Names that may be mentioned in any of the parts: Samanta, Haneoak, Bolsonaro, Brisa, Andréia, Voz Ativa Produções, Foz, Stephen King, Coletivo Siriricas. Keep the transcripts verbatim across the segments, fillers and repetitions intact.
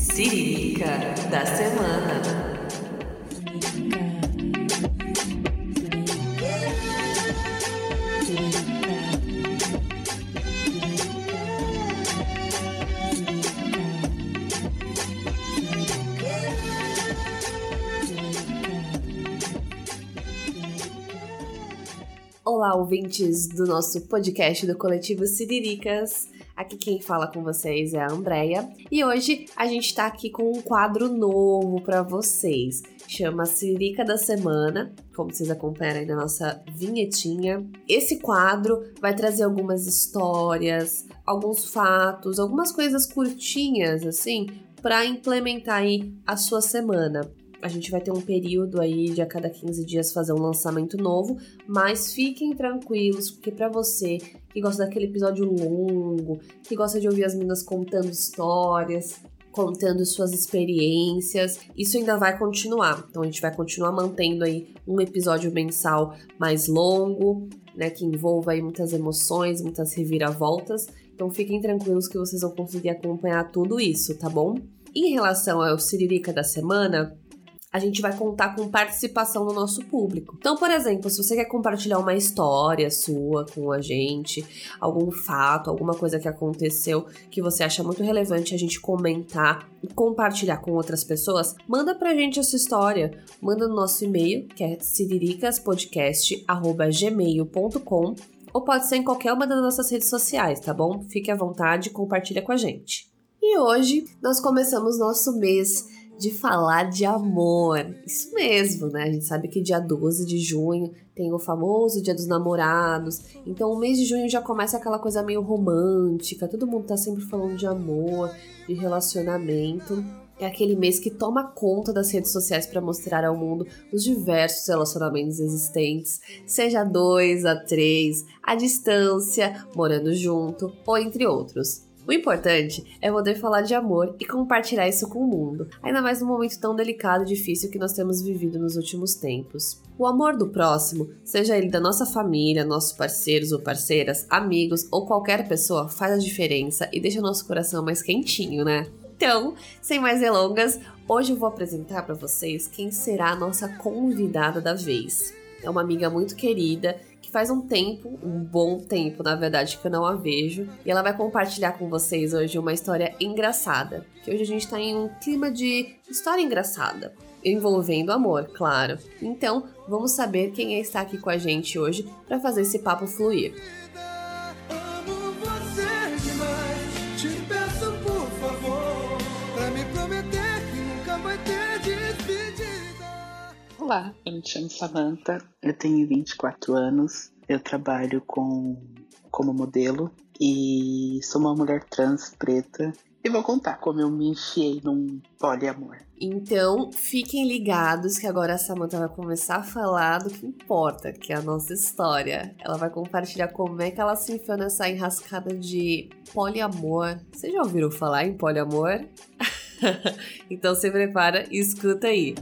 Siririca da semana. Olá, ouvintes do nosso podcast do Coletivo Siriricas. Aqui quem fala com vocês é a Andréia e hoje a gente tá aqui com um quadro novo pra vocês. Chama Siririca da Semana, como vocês acompanharam aí na nossa vinhetinha. Esse quadro vai trazer algumas histórias, alguns fatos, algumas coisas curtinhas, assim, pra implementar aí a sua semana. A gente vai ter um período aí de a cada quinze dias fazer um lançamento novo, mas fiquem tranquilos, porque pra você que gosta daquele episódio longo, que gosta de ouvir as meninas contando histórias, contando suas experiências, isso ainda vai continuar. Então a gente vai continuar mantendo aí um episódio mensal mais longo, né, que envolva aí muitas emoções, muitas reviravoltas. Então fiquem tranquilos que vocês vão conseguir acompanhar tudo isso, tá bom? Em relação ao Siririca da Semana, a gente vai contar com participação do nosso público. Então, por exemplo, se você quer compartilhar uma história sua com a gente, algum fato, alguma coisa que aconteceu que você acha muito relevante a gente comentar e compartilhar com outras pessoas, manda pra gente a sua história. Manda no nosso e-mail, que é siriricaspodcast arroba gmail ponto com, ou pode ser em qualquer uma das nossas redes sociais, tá bom? Fique à vontade e compartilha com a gente. E hoje nós começamos nosso mês de falar de amor, isso mesmo, né? A gente sabe que dia doze de junho tem o famoso Dia dos Namorados, então o mês de junho já começa aquela coisa meio romântica, todo mundo tá sempre falando de amor, de relacionamento. É aquele mês que toma conta das redes sociais para mostrar ao mundo os diversos relacionamentos existentes, seja a dois, a três, a distância, morando junto ou entre outros. O importante é poder falar de amor e compartilhar isso com o mundo, ainda mais num momento tão delicado e difícil que nós temos vivido nos últimos tempos. O amor do próximo, seja ele da nossa família, nossos parceiros ou parceiras, amigos ou qualquer pessoa, faz a diferença e deixa o nosso coração mais quentinho, né? Então, sem mais delongas, hoje eu vou apresentar para vocês quem será a nossa convidada da vez. É uma amiga muito querida, que faz um tempo, um bom tempo, na verdade, que eu não a vejo. E ela vai compartilhar com vocês hoje uma história engraçada. Que hoje a gente tá em um clima de história engraçada, envolvendo amor, claro. Então, vamos saber quem é está aqui com a gente hoje para fazer esse papo fluir. Olá, eu me chamo Samanta, eu tenho vinte e quatro anos, eu trabalho com, como modelo e sou uma mulher trans preta e vou contar como eu me enfiei num poliamor. Então, fiquem ligados que agora a Samanta vai começar a falar do que importa, que é a nossa história. Ela vai compartilhar como é que ela se enfiou nessa enrascada de poliamor. Vocês já ouviram falar em poliamor? Então se prepara e escuta aí.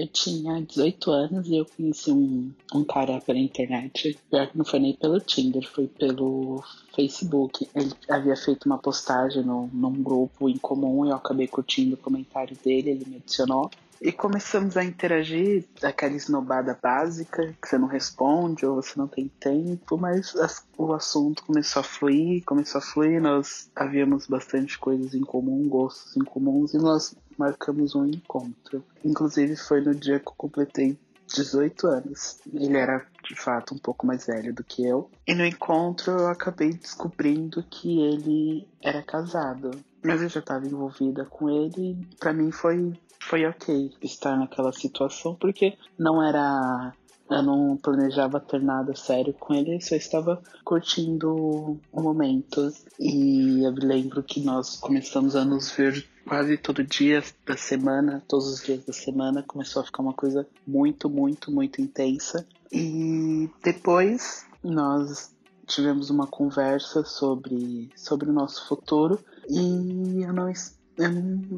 Eu tinha dezoito anos e eu conheci um, um cara pela internet. Pior que não foi nem pelo Tinder, foi pelo Facebook. Ele havia feito uma postagem no, num grupo em comum e eu acabei curtindo o comentário dele, ele me adicionou. E começamos a interagir, aquela esnobada básica, que você não responde ou você não tem tempo, mas as, o assunto começou a fluir, começou a fluir, nós havíamos bastante coisas em comum, gostos em comuns, e nós marcamos um encontro. Inclusive foi no dia que eu completei dezoito anos. Ele era, de fato, um pouco mais velho do que eu. E no encontro eu acabei descobrindo que ele era casado. Mas eu já estava envolvida com ele e pra mim foi, foi ok estar naquela situação. Porque não era... eu não planejava ter nada sério com ele, só estava curtindo o momento. E eu lembro que nós começamos a nos ver quase todo dia da semana, todos os dias da semana, começou a ficar uma coisa muito, muito, muito intensa. E depois nós tivemos uma conversa sobre, sobre o nosso futuro e eu não, eu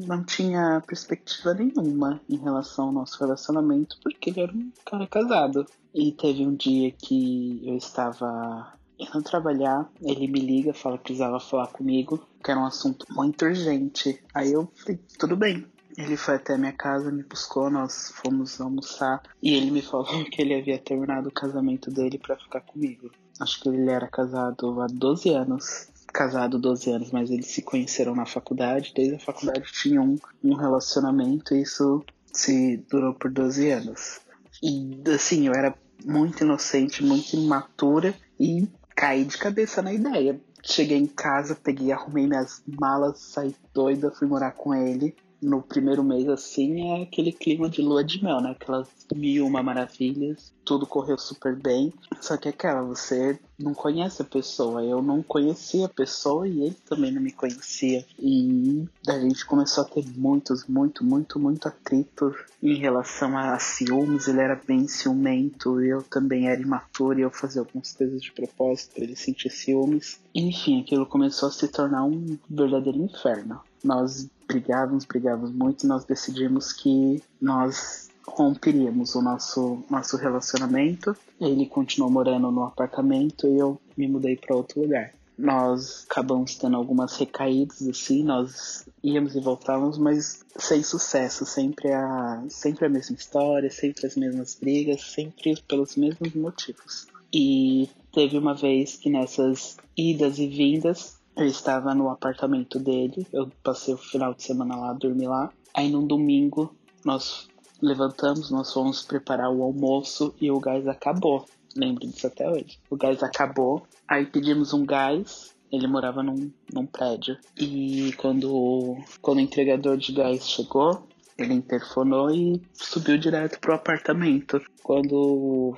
não tinha perspectiva nenhuma em relação ao nosso relacionamento, porque ele era um cara casado. E teve um dia que eu estava... indo trabalhar, ele me liga, fala que precisava falar comigo, que era um assunto muito urgente. Aí eu falei, tudo bem. Ele foi até a minha casa, me buscou, nós fomos almoçar. E ele me falou que ele havia terminado o casamento dele pra ficar comigo. Acho que ele era casado há doze anos. Casado doze anos, mas eles se conheceram na faculdade. Desde a faculdade tinham um, um relacionamento e isso se durou por doze anos. E assim, eu era muito inocente, muito imatura e caí de cabeça na ideia. Cheguei em casa, peguei, arrumei minhas malas, saí doida, fui morar com ele. No primeiro mês, assim, é aquele clima de lua de mel, né? Aquelas mil e uma maravilhas, tudo correu super bem. Só que aquela, você não conhece a pessoa. Eu não conhecia a pessoa e ele também não me conhecia. E a gente começou a ter muitos, muito, muito, muito atrito em relação a ciúmes. Ele era bem ciumento, eu também era imaturo e eu fazia algumas coisas de propósito pra ele sentir ciúmes. Enfim, aquilo começou a se tornar um verdadeiro inferno. Nós brigávamos, brigávamos muito e nós decidimos que nós romperíamos o nosso, nosso relacionamento. Ele continuou morando no apartamento e eu me mudei para outro lugar. Nós acabamos tendo algumas recaídas, assim, nós íamos e voltávamos, mas sem sucesso, sempre a, sempre a mesma história, sempre as mesmas brigas, sempre pelos mesmos motivos. E teve uma vez que nessas idas e vindas, eu estava no apartamento dele, eu passei o final de semana lá, dormi lá. Aí num domingo, nós levantamos, nós fomos preparar o almoço e o gás acabou. Lembro disso até hoje. O gás acabou, aí pedimos um gás, ele morava num, num prédio. E quando, quando o entregador de gás chegou, ele interfonou e subiu direto pro apartamento. Quando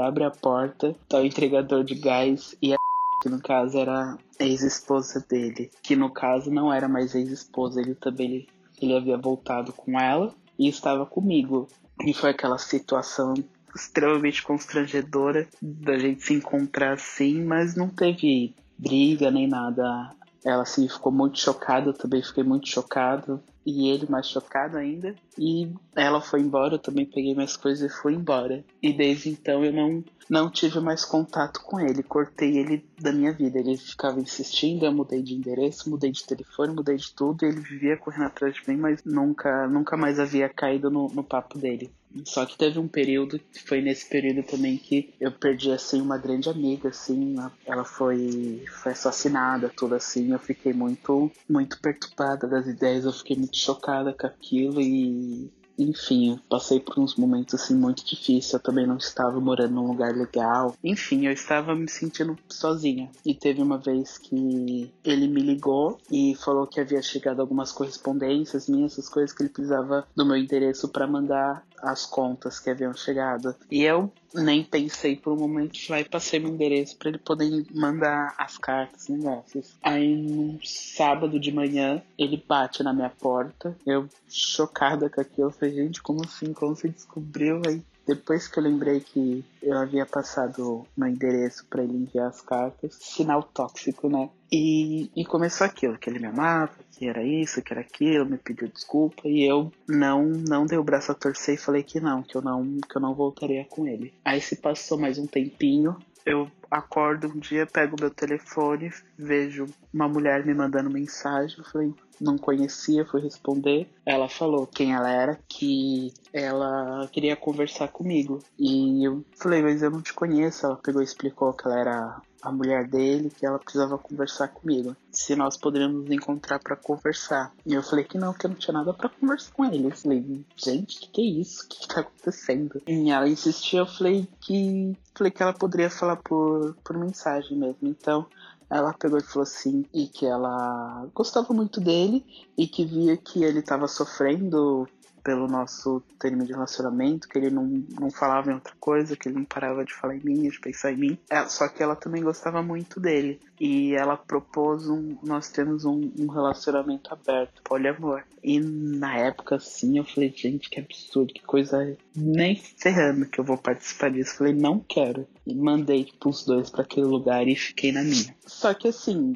abre a porta, tá o entregador de gás e a... que no caso era ex-esposa dele, que no caso não era mais ex-esposa, ele também ele havia voltado com ela e estava comigo. E foi aquela situação extremamente constrangedora da gente se encontrar assim, mas não teve briga nem nada. Ela assim ficou muito chocada, eu também fiquei muito chocado e ele mais chocado ainda. E ela foi embora, eu também peguei minhas coisas e fui embora. E desde então eu não, não tive mais contato com ele, cortei ele da minha vida. Ele ficava insistindo, eu mudei de endereço, mudei de telefone, mudei de tudo. E ele vivia correndo atrás de mim, mas nunca, nunca mais havia caído no, no papo dele. Só que teve um período, foi nesse período também que eu perdi, assim, uma grande amiga, assim, ela foi, foi assassinada, tudo assim, eu fiquei muito, muito perturbada das ideias, eu fiquei muito chocada com aquilo e, enfim, eu passei por uns momentos, assim, muito difíceis, eu também não estava morando num lugar legal, enfim, eu estava me sentindo sozinha. E teve uma vez que ele me ligou e falou que havia chegado algumas correspondências minhas, essas coisas que ele precisava do meu endereço para mandar as contas que haviam chegado. E eu nem pensei por um momento, lá e passei meu endereço para ele poder mandar as cartas, negócios. Aí, num sábado de manhã, ele bate na minha porta. Eu, chocada com aquilo, eu falei, gente, como assim? Como você descobriu? Aí, depois que eu lembrei que eu havia passado meu endereço para ele enviar as cartas, sinal tóxico, né? E, e começou aquilo, que ele me amava, que era isso, que era aquilo, me pediu desculpa e eu não, não dei o braço a torcer e falei que não, que eu não, que eu não voltaria com ele. Aí se passou mais um tempinho, eu acordo um dia, pego meu telefone, vejo uma mulher me mandando mensagem, eu falei, não conhecia, fui responder. Ela falou quem ela era, que ela queria conversar comigo. E eu falei, mas eu não te conheço. Ela pegou e explicou que ela era a mulher dele, que ela precisava conversar comigo, se nós poderíamos nos encontrar pra conversar. E eu falei que não, que eu não tinha nada pra conversar com ele. Eu falei, gente, que que é isso? O que que tá acontecendo? E ela insistia, eu falei que, falei que ela poderia falar por, por mensagem mesmo. Então ela pegou e falou assim, e que ela gostava muito dele e que via que ele tava sofrendo pelo nosso termo de relacionamento, que ele não, não falava em outra coisa, que ele não parava de falar em mim, de pensar em mim. Ela, só que ela também gostava muito dele. E ela propôs um, nós temos um, um relacionamento aberto, poliamor. E na época, assim, eu falei, gente, que absurdo, que coisa... Nem ferrando que eu vou participar disso. Falei, não quero. E mandei, tipo, os dois pra aquele lugar e fiquei na minha. Só que, assim...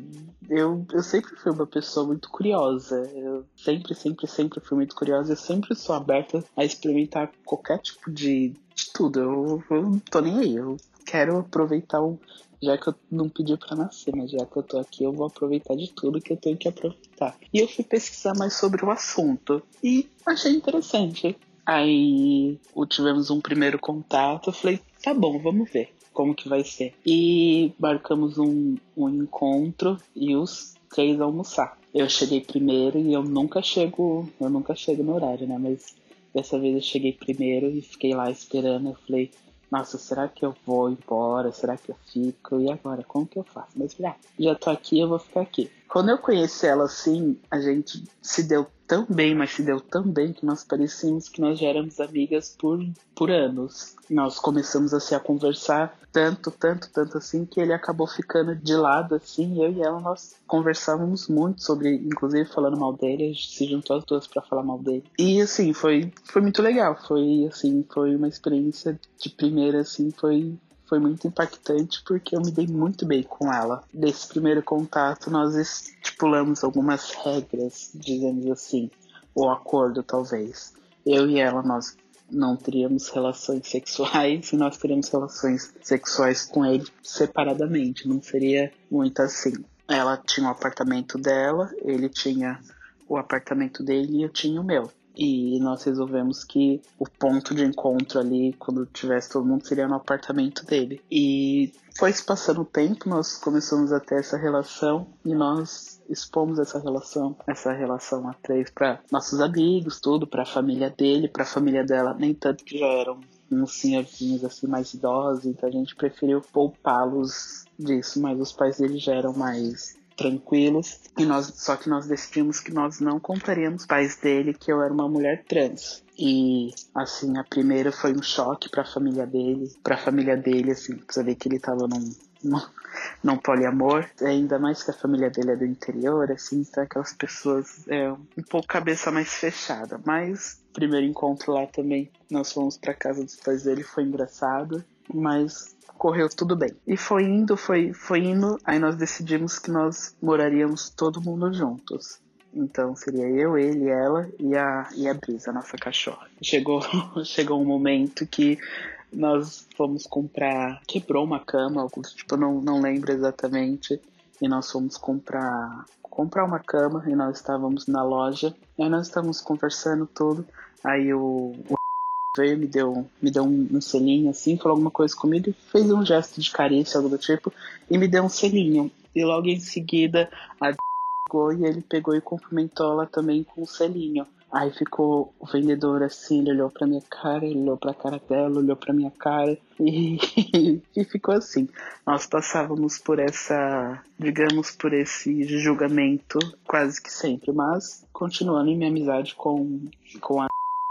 Eu, eu sempre fui uma pessoa muito curiosa, eu sempre, sempre, sempre fui muito curiosa, eu sempre sou aberta a experimentar qualquer tipo de, de tudo, eu, eu não tô nem aí, eu quero aproveitar o já que eu não pedi pra nascer, mas já que eu tô aqui, eu vou aproveitar de tudo que eu tenho que aproveitar. E eu fui pesquisar mais sobre o assunto e achei interessante. Aí tivemos um primeiro contato, eu falei, tá bom, vamos ver como que vai ser. E marcamos um, um encontro e os três almoçar. Eu cheguei primeiro e eu nunca chego, eu nunca chego no horário, né? Mas dessa vez eu cheguei primeiro e fiquei lá esperando, eu falei... Nossa, será que eu vou embora? Será que eu fico? E agora, como que eu faço? Mas já, já tô aqui, eu vou ficar aqui. Quando eu conheci ela assim, a gente se deu tão bem, mas se deu tão bem que nós parecíamos que nós já éramos amigas por, por anos. Nós começamos assim, a conversar tanto, tanto, tanto assim, que ele acabou ficando de lado assim. Eu e ela, nós conversávamos muito sobre, inclusive falando mal dele, a gente se juntou as duas pra falar mal dele. E assim, foi, foi muito legal, foi assim, foi uma experiência de primeira assim, foi... Foi muito impactante porque eu me dei muito bem com ela. Desse primeiro contato, nós estipulamos algumas regras, dizemos assim, ou acordo talvez. Eu e ela, nós não teríamos relações sexuais e nós teríamos relações sexuais com ele separadamente, não seria muito assim. Ela tinha o apartamento dela, ele tinha o apartamento dele e eu tinha o meu. E nós resolvemos que o ponto de encontro ali, quando tivesse todo mundo, seria no apartamento dele. E foi se passando o tempo, nós começamos a ter essa relação e nós expomos essa relação, essa relação a três para nossos amigos, tudo, para a família dele, para a família dela, nem tanto que já eram uns senhorzinhos assim mais idosos, então a gente preferiu poupá-los disso, mas os pais dele já eram mais... tranquilos, e nós, só que nós decidimos que nós não contaríamos pais dele que eu era uma mulher trans. E assim, a primeira foi um choque pra família dele, pra família dele, assim, precisa ver que ele tava num, num, num poliamor, ainda mais que a família dele é do interior, assim, então aquelas pessoas é, um pouco cabeça mais fechada, mas primeiro encontro lá também, nós fomos pra casa dos pais dele, foi engraçado, mas correu tudo bem. E foi indo, foi, foi indo, aí nós decidimos que nós moraríamos todo mundo juntos. Então seria eu, ele, ela e a, e a Brisa, nossa cachorra. Chegou, chegou um momento que nós fomos comprar, quebrou uma cama, tipo, não, não lembro exatamente, e nós fomos comprar, comprar uma cama e nós estávamos na loja, aí nós estávamos conversando tudo, aí o... o veio, me deu, me deu um, um selinho assim, falou alguma coisa comigo, fez um gesto de carícia, algo do tipo, e me deu um selinho. E logo em seguida a d... chegou e ele pegou e cumprimentou ela também com um selinho. Aí ficou o vendedor assim, ele olhou pra minha cara, ele olhou pra cara dela, olhou pra minha cara e, e ficou assim. Nós passávamos por essa, digamos, por esse julgamento quase que sempre, mas continuando em minha amizade com, com a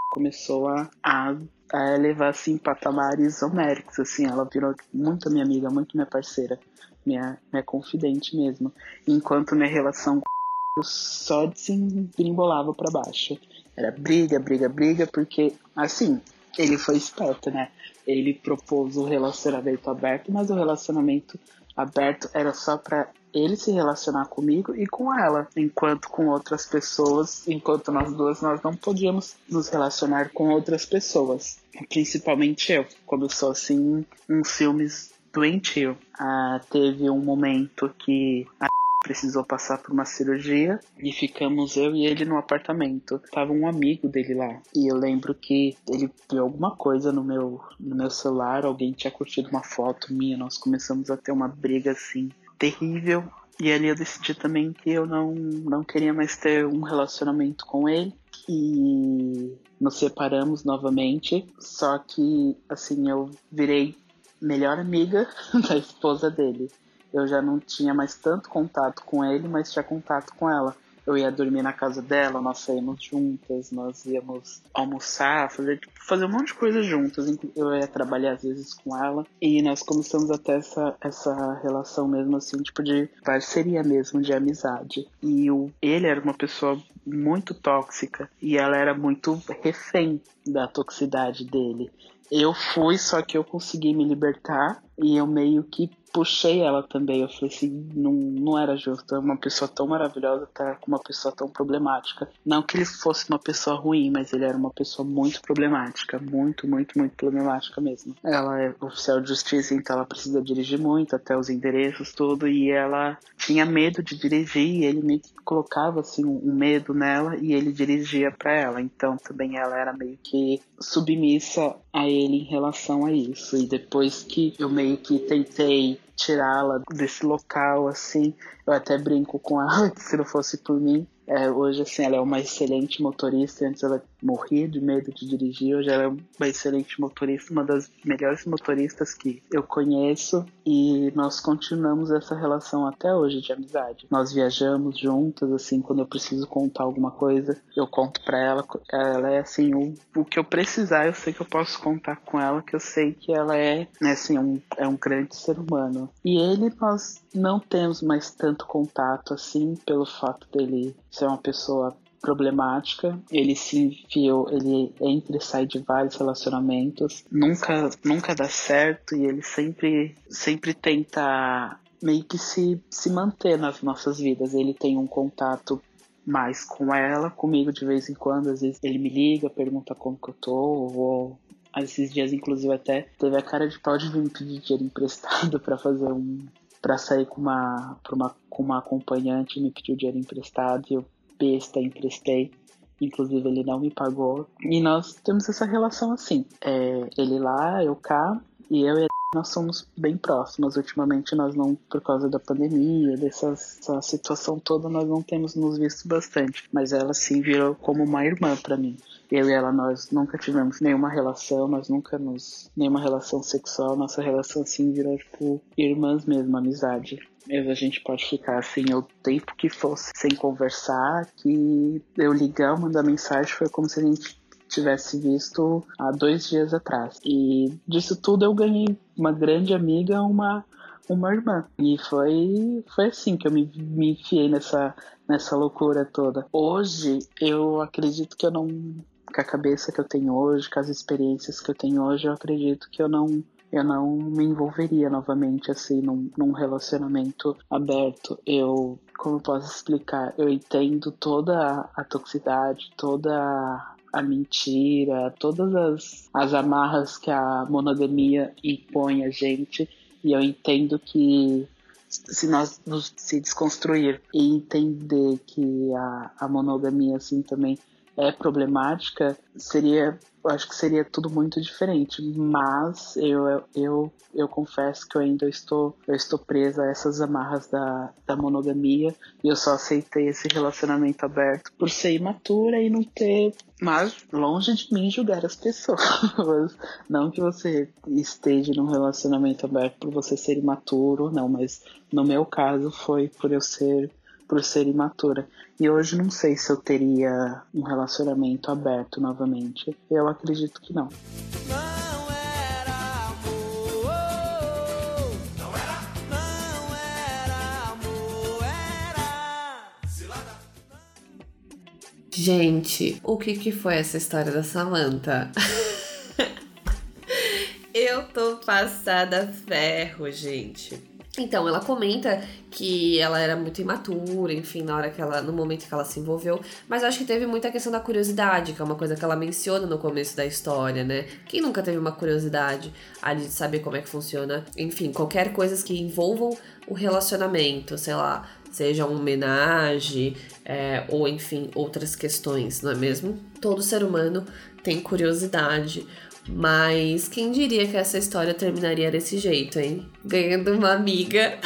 começou a, a, a levar, assim, patamares homéricos, assim, ela virou muito minha amiga, muito minha parceira, minha, minha confidente mesmo, enquanto minha relação com só desembrimbolava pra baixo, era briga, briga, briga, porque, assim, ele foi esperto, né, ele propôs o relacionamento aberto, mas o relacionamento aberto era só pra ele se relacionar comigo e com ela, enquanto com outras pessoas, enquanto nós duas, nós não podíamos nos relacionar com outras pessoas, principalmente eu, quando eu sou assim, um ciúmes doentio. Ah, teve um momento que a precisou passar por uma cirurgia e ficamos eu e ele no apartamento. Tava um amigo dele lá e eu lembro que ele viu alguma coisa no meu, no meu celular, alguém tinha curtido uma foto minha, nós começamos a ter uma briga assim terrível. E ali eu decidi também que eu não, não queria mais ter um relacionamento com ele. E nos separamos novamente. Só que, assim, eu virei melhor amiga da esposa dele. Eu já não tinha mais tanto contato com ele, mas tinha contato com ela. Eu ia dormir na casa dela, nós saímos juntas, nós íamos almoçar, fazer, fazer um monte de coisa juntas. Eu ia trabalhar às vezes com ela. E nós começamos a ter essa, essa relação mesmo assim, tipo de parceria mesmo, de amizade. E o, ele era uma pessoa muito tóxica e ela era muito refém da toxicidade dele. eu fui, só que eu consegui me libertar e eu meio que puxei ela também. Eu falei assim, não, não era justo, uma pessoa tão maravilhosa tá com uma pessoa tão problemática. Não que ele fosse uma pessoa ruim, mas ele era uma pessoa muito problemática, muito, muito, muito problemática mesmo. Ela é oficial de justiça, então ela precisa dirigir muito, até os endereços, tudo, e ela tinha medo de dirigir, e ele meio que colocava assim um medo nela e ele dirigia pra ela, então também ela era meio que submissa a ele em relação a isso. E depois que eu meio que tentei tirá-la desse local, assim, eu até brinco com ela que se não fosse por mim, é, hoje, assim, ela é uma excelente motorista. Antes ela morria de medo de dirigir, hoje ela é uma excelente motorista, uma das melhores motoristas que eu conheço, e nós continuamos essa relação até hoje de amizade. Nós viajamos juntas, assim, quando eu preciso contar alguma coisa, eu conto pra ela, ela é, assim, o, o que eu precisar, eu sei que eu posso contar com ela, que eu sei que ela é, né, assim, um, é um grande ser humano. E ele, nós não temos mais tanto contato, assim, pelo fato dele ser uma pessoa problemática. Ele se enfiou, ele entra e sai de vários relacionamentos, nunca, nunca dá certo, e ele sempre, sempre tenta meio que se, se manter nas nossas vidas. Ele tem um contato mais com ela, comigo de vez em quando, às vezes ele me liga, pergunta como que eu tô, ou esses dias inclusive até teve a cara de pau de vir me pedir dinheiro emprestado pra fazer um... pra sair com uma, pra uma, com uma acompanhante, me pediu dinheiro emprestado e eu besta emprestei. Inclusive ele não me pagou. E nós temos essa relação assim. É, ele lá, eu cá, e eu e a... nós somos bem próximos. Ultimamente nós não, por causa da pandemia, dessa essa situação toda, nós não temos nos visto bastante. Mas ela sim virou como uma irmã pra mim. Eu e ela, nós nunca tivemos nenhuma relação, nós nunca nos... nenhuma relação sexual, nossa relação, assim, virou, tipo, irmãs mesmo, amizade. Mesmo a gente pode ficar, assim, o tempo que fosse sem conversar, que eu ligar, mandar mensagem, foi como se a gente tivesse visto há dois dias atrás. E disso tudo eu ganhei uma grande amiga, uma... uma irmã. E foi, foi assim que eu me, me enfiei nessa, nessa loucura toda. Hoje, eu acredito que eu não... com a cabeça que eu tenho hoje, com as experiências que eu tenho hoje, eu acredito que eu não... eu não me envolveria novamente, assim, num, num relacionamento aberto. Eu, como eu posso explicar, eu entendo toda a toxicidade, toda a, a mentira, todas as, as amarras que a monogamia impõe a gente. E eu entendo que se nós nos se desconstruir e entender que a, a monogamia, assim, também é problemática, seria, eu acho que seria tudo muito diferente. Mas eu, eu, eu confesso que eu ainda estou, eu estou presa a essas amarras da, da monogamia, e eu só aceitei esse relacionamento aberto por ser imatura e não ter... Mas longe de mim julgar as pessoas. Não que você esteja num relacionamento aberto por você ser imaturo, não, mas no meu caso foi por eu ser... por ser imatura. E hoje não sei se eu teria um relacionamento aberto novamente. Eu acredito que não. Não era amor. Não era. Não era amor. Era cilada. Gente, o que que foi essa história da Samanta? Eu tô passada a ferro, gente. Então, ela comenta que ela era muito imatura, enfim, na hora que ela, no momento que ela se envolveu, mas acho que teve muita questão da curiosidade, que é uma coisa que ela menciona no começo da história, né? Quem nunca teve uma curiosidade ali de saber como é que funciona, enfim, qualquer coisa que envolvam o relacionamento, sei lá, seja uma homenagem, é, ou enfim, outras questões, não é mesmo? Todo ser humano tem curiosidade. Mas quem diria que essa história terminaria desse jeito, hein? Ganhando uma amiga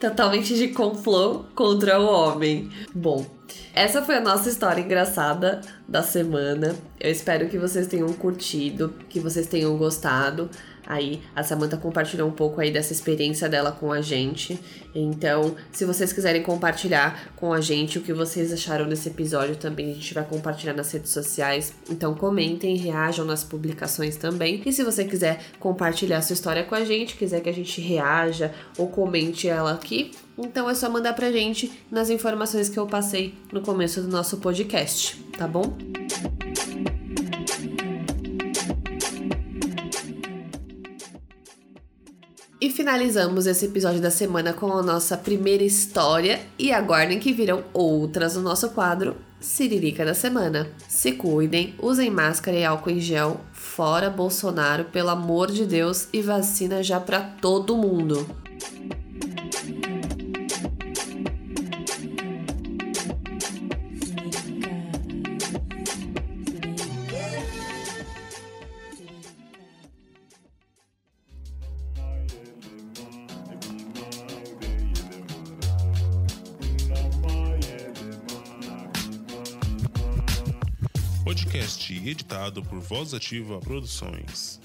totalmente de complô contra o homem. Bom, essa foi a nossa história engraçada da semana. Eu espero que vocês tenham curtido, que vocês tenham gostado. Aí a Samanta compartilhou um pouco aí dessa experiência dela com a gente. Então, se vocês quiserem compartilhar com a gente o que vocês acharam desse episódio também, a gente vai compartilhar nas redes sociais. Então comentem, reajam nas publicações também. E se você quiser compartilhar sua história com a gente, quiser que a gente reaja ou comente ela aqui, então é só mandar pra gente nas informações que eu passei no começo do nosso podcast, tá bom? E finalizamos esse episódio da semana com a nossa primeira história e aguardem que virão outras no nosso quadro Siririca da Semana. Se cuidem, usem máscara e álcool em gel, fora Bolsonaro, pelo amor de Deus, e vacina já pra todo mundo. Podcast editado por Voz Ativa Produções.